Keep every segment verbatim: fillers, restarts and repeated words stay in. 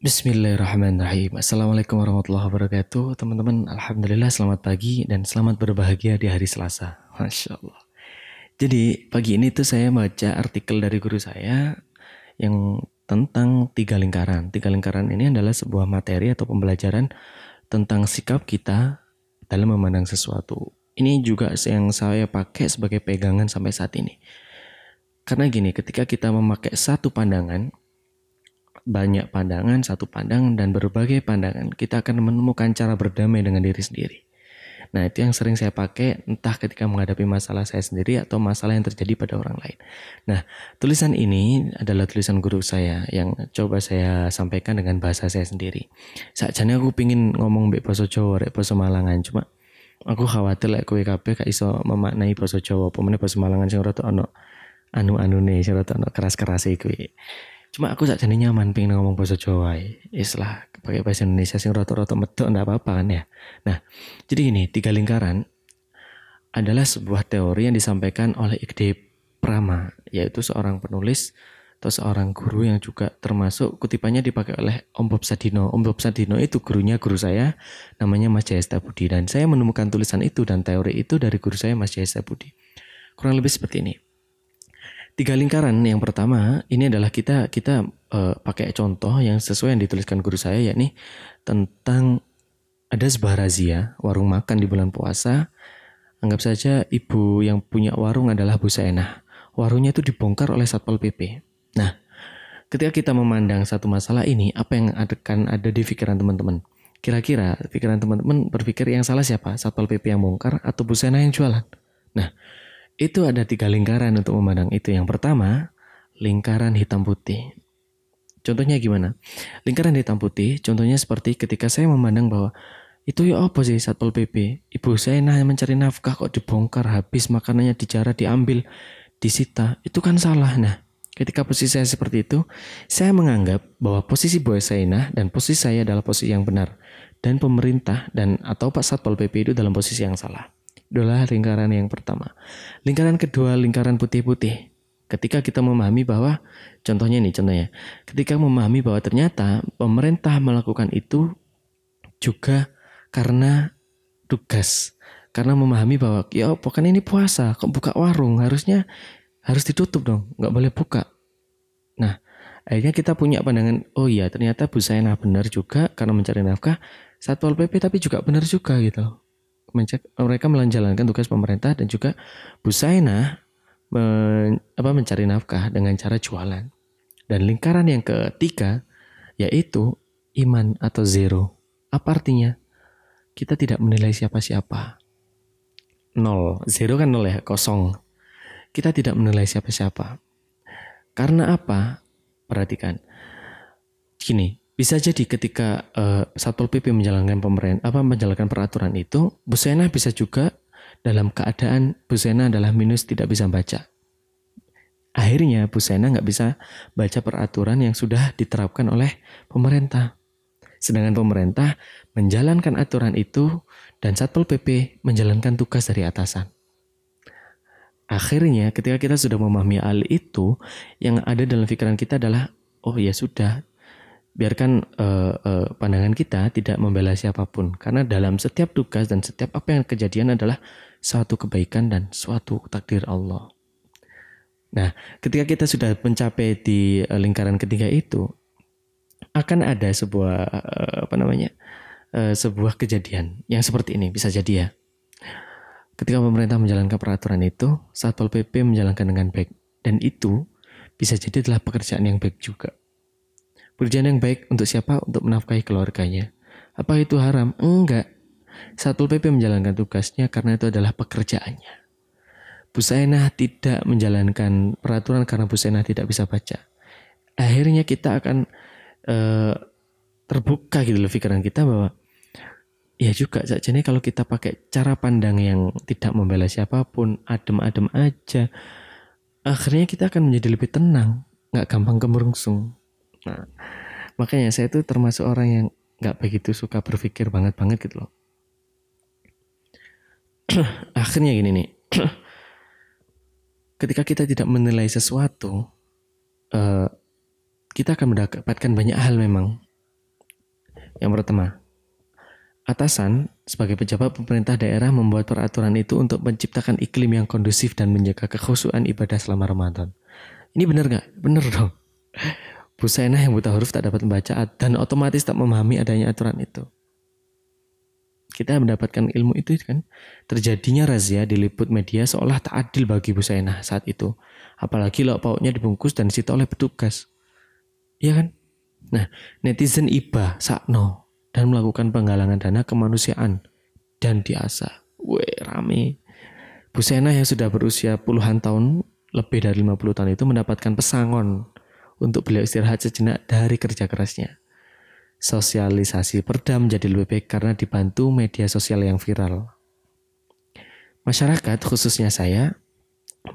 Bismillahirrahmanirrahim. Assalamualaikum warahmatullahi wabarakatuh. Teman-teman, alhamdulillah selamat pagi dan selamat berbahagia di hari Selasa. Masya Allah. Jadi pagi ini tuh saya baca artikel dari guru saya yang tentang tiga lingkaran. Tiga lingkaran ini adalah sebuah materi atau pembelajaran tentang sikap kita dalam memandang sesuatu. Ini juga yang saya pakai sebagai pegangan sampai saat ini. Karena gini, ketika kita memakai satu pandangan, banyak pandangan, satu pandangan, dan berbagai pandangan, kita akan menemukan cara berdamai dengan diri sendiri. Nah, itu yang sering saya pakai, entah ketika menghadapi masalah saya sendiri atau masalah yang terjadi pada orang lain. Nah, tulisan ini adalah tulisan guru saya yang coba saya sampaikan dengan bahasa saya sendiri. Sakjane aku pingin ngomong mbek basa Jawa, rek basa Malangan, cuma aku khawatir lek kowe kabeh gak iso memaknai basa Jawa, apa meneh basa Malangan sing ora ono anu-anune, sing ora ono keras-kerase kuwi. Cuma aku sakjane nyaman pengen ngomong bahasa Jawa. Islah pakai bahasa Indonesia sing roto-roto medok ndak apa-apa kan ya. Nah, jadi gini, tiga lingkaran adalah sebuah teori yang disampaikan oleh Ikde Prama, yaitu seorang penulis atau seorang guru yang juga termasuk kutipannya dipakai oleh Om Bob Sadino. Om Bob Sadino itu gurunya guru saya, namanya Mas Jayestu Budi, dan saya menemukan tulisan itu dan teori itu dari guru saya Mas Jayestu Budi. Kurang lebih seperti ini. Tiga lingkaran yang pertama ini adalah kita kita uh, pakai contoh yang sesuai yang dituliskan guru saya, yakni tentang ada sebuah razia warung makan di bulan puasa. Anggap saja ibu yang punya warung adalah Bu Saenah. Warungnya itu dibongkar oleh Satpol P P. Nah, ketika kita memandang satu masalah ini, apa yang akan ada di pikiran teman-teman? Kira-kira pikiran teman-teman berpikir yang salah siapa? Satpol P P yang bongkar atau Bu Saenah yang jualan? Nah, itu ada tiga lingkaran untuk memandang itu. Yang pertama, lingkaran hitam putih. Contohnya gimana? Lingkaran hitam putih, contohnya seperti ketika saya memandang bahwa itu ya apa sih Satpol P P? Ibu saya nah mencari nafkah kok dibongkar, habis makanannya dijara, diambil, disita. Itu kan salah. Nah, ketika posisi saya seperti itu, saya menganggap bahwa posisi Bu Saenah dan posisi saya adalah posisi yang benar. Dan pemerintah dan atau Pak Satpol P P itu dalam posisi yang salah. Adalah lingkaran yang pertama. Lingkaran kedua, lingkaran putih-putih. Ketika kita memahami bahwa, contohnya nih, contohnya, ketika memahami bahwa ternyata pemerintah melakukan itu juga karena tugas, karena memahami bahwa ya pokoknya ini puasa, kok buka warung, harusnya harus ditutup dong, nggak boleh buka. Nah, akhirnya kita punya pandangan, oh iya ternyata Bu Saenah benar juga karena mencari nafkah, Satpol P P tapi juga benar juga gitu loh. Mereka menjalankan tugas pemerintah dan juga Bu Saenah men, apa, mencari nafkah dengan cara jualan. Dan lingkaran yang ketiga yaitu iman atau zero. Apa artinya? Kita tidak menilai siapa-siapa. Nol, zero kan nol ya, kosong. Kita tidak menilai siapa-siapa. Karena apa? Perhatikan. Gini. Bisa jadi ketika uh, Satpol P P menjalankan pemerintah apa menjalankan peraturan itu, Bu Saenah bisa juga dalam keadaan Bu Saenah adalah minus tidak bisa baca. Akhirnya Bu Saenah nggak bisa baca peraturan yang sudah diterapkan oleh pemerintah. Sedangkan pemerintah menjalankan aturan itu dan Satpol P P menjalankan tugas dari atasan. Akhirnya ketika kita sudah memahami hal itu, yang ada dalam pikiran kita adalah oh ya sudah. Biarkan uh, uh, pandangan kita tidak membela siapapun, karena dalam setiap tugas dan setiap apa yang kejadian adalah suatu kebaikan dan suatu takdir Allah. Nah, ketika kita sudah mencapai di lingkaran ketiga itu, akan ada sebuah uh, apa namanya uh, sebuah kejadian yang seperti ini bisa jadi ya. Ketika pemerintah menjalankan peraturan itu, Satpol P P menjalankan dengan baik, dan itu bisa jadi adalah pekerjaan yang baik juga. Pekerjaan yang baik untuk siapa? Untuk menafkahi keluarganya. Apa itu haram? Enggak. Satpol P P menjalankan tugasnya karena itu adalah pekerjaannya. Bu Saenah tidak menjalankan peraturan karena Bu Saenah tidak bisa baca. Akhirnya kita akan e, terbuka gitu loh pikiran kita bahwa ya juga sajane kalau kita pakai cara pandang yang tidak membela siapapun, adem-adem aja, akhirnya kita akan menjadi lebih tenang, nggak gampang kemerungsung. Nah, makanya saya itu termasuk orang yang gak begitu suka berpikir banget-banget gitu loh. Akhirnya gini nih, ketika kita tidak menilai sesuatu, uh, kita akan mendapatkan banyak hal memang. Yang pertama, atasan sebagai pejabat pemerintah daerah membuat peraturan itu untuk menciptakan iklim yang kondusif dan menjaga kekhusyuan ibadah selama Ramadan. Ini benar gak? Benar dong. Busana yang buta huruf tak dapat membaca dan otomatis tak memahami adanya aturan itu. Kita mendapatkan ilmu itu kan. Terjadinya razia diliput media seolah tak adil bagi Busana saat itu. Apalagi lauk pauknya dibungkus dan disita oleh petugas. Iya kan? Nah, netizen iba sakno dan melakukan penggalangan dana kemanusiaan dan diasa. Weh, rame. Busena yang sudah berusia puluhan tahun, lebih dari lima puluh tahun itu mendapatkan pesangon untuk beliau istirahat sejenak dari kerja kerasnya. Sosialisasi perda menjadi lebih baik karena dibantu media sosial yang viral. Masyarakat, khususnya saya,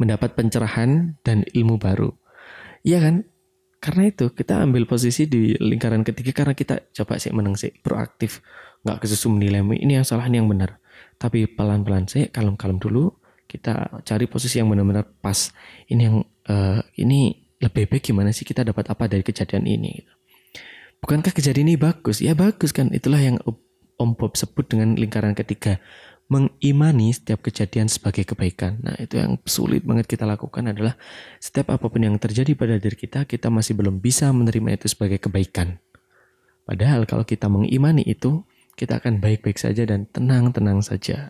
mendapat pencerahan dan ilmu baru. Iya kan? Karena itu kita ambil posisi di lingkaran ketiga karena kita coba sih meneng sih proaktif, nggak kesusu menilai ini yang salah ini yang benar, tapi pelan-pelan sih kalem-kalem dulu kita cari posisi yang benar-benar pas. Ini yang uh, ini lebih baik gimana sih kita dapat apa dari kejadian ini? Bukankah kejadian ini bagus? Ya bagus kan, itulah yang Om Bob sebut dengan lingkaran ketiga, mengimani setiap kejadian sebagai kebaikan. Nah, itu yang sulit banget kita lakukan adalah setiap apapun yang terjadi pada diri kita, kita masih belum bisa menerima itu sebagai kebaikan. Padahal kalau kita mengimani itu, kita akan baik-baik saja dan tenang-tenang saja.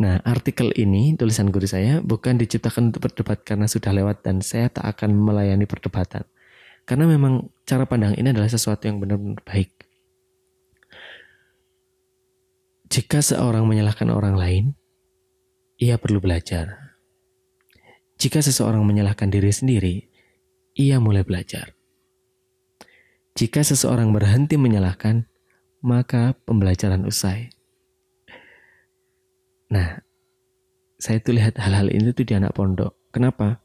Nah, artikel ini, tulisan guru saya, bukan diciptakan untuk berdebat karena sudah lewat dan saya tak akan melayani perdebatan. Karena memang cara pandang ini adalah sesuatu yang benar-benar baik. Jika seorang menyalahkan orang lain, ia perlu belajar. Jika seseorang menyalahkan diri sendiri, ia mulai belajar. Jika seseorang berhenti menyalahkan, maka pembelajaran usai. Nah, saya tuh lihat hal-hal ini tuh di anak pondok. Kenapa?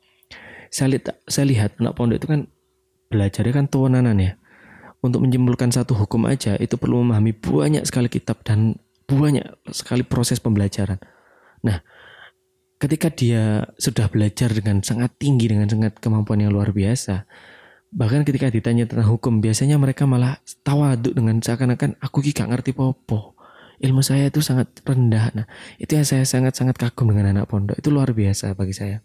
Saya lihat, saya lihat anak pondok itu kan belajarnya kan tuananan ya. Untuk menyimpulkan satu hukum aja itu perlu memahami banyak sekali kitab dan banyak sekali proses pembelajaran. Nah, ketika dia sudah belajar dengan sangat tinggi, dengan sangat kemampuan yang luar biasa, bahkan ketika ditanya tentang hukum, biasanya mereka malah tawaduk dengan seakan-akan aku gak ngerti popo, ilmu saya itu sangat rendah. Nah, itu yang saya sangat-sangat kagum dengan anak pondok, itu luar biasa bagi saya.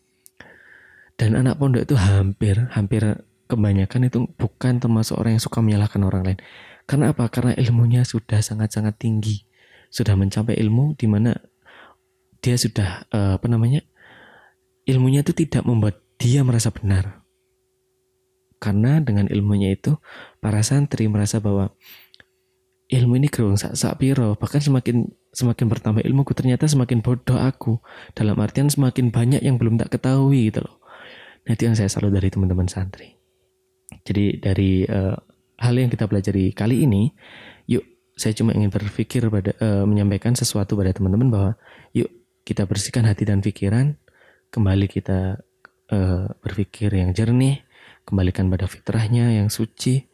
Dan anak pondok itu hampir, hampir kebanyakan itu bukan termasuk orang yang suka menyalahkan orang lain. Karena apa? Karena ilmunya sudah sangat-sangat tinggi, sudah mencapai ilmu di mana dia sudah uh, apa namanya ilmunya itu tidak membuat dia merasa benar, karena dengan ilmunya itu para santri merasa bahwa ilmu ini gerung sak-sak piro, bahkan semakin semakin bertambah ilmu ku ternyata semakin bodoh aku, dalam artian semakin banyak yang belum tak ketahui gitu loh. Nah, itu yang saya salut dari teman-teman santri. Jadi dari uh, hal yang kita pelajari kali ini, yuk saya cuma ingin berpikir pada uh, menyampaikan sesuatu pada teman-teman bahwa yuk kita bersihkan hati dan pikiran, kembali kita uh, berpikir yang jernih, kembalikan pada fitrahnya yang suci,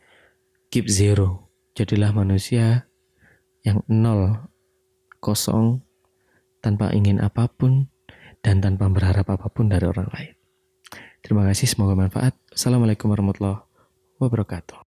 keep zero, jadilah manusia yang nol, kosong, tanpa ingin apapun dan tanpa berharap apapun dari orang lain. Terima kasih, semoga bermanfaat. Assalamualaikum warahmatullahi wabarakatuh.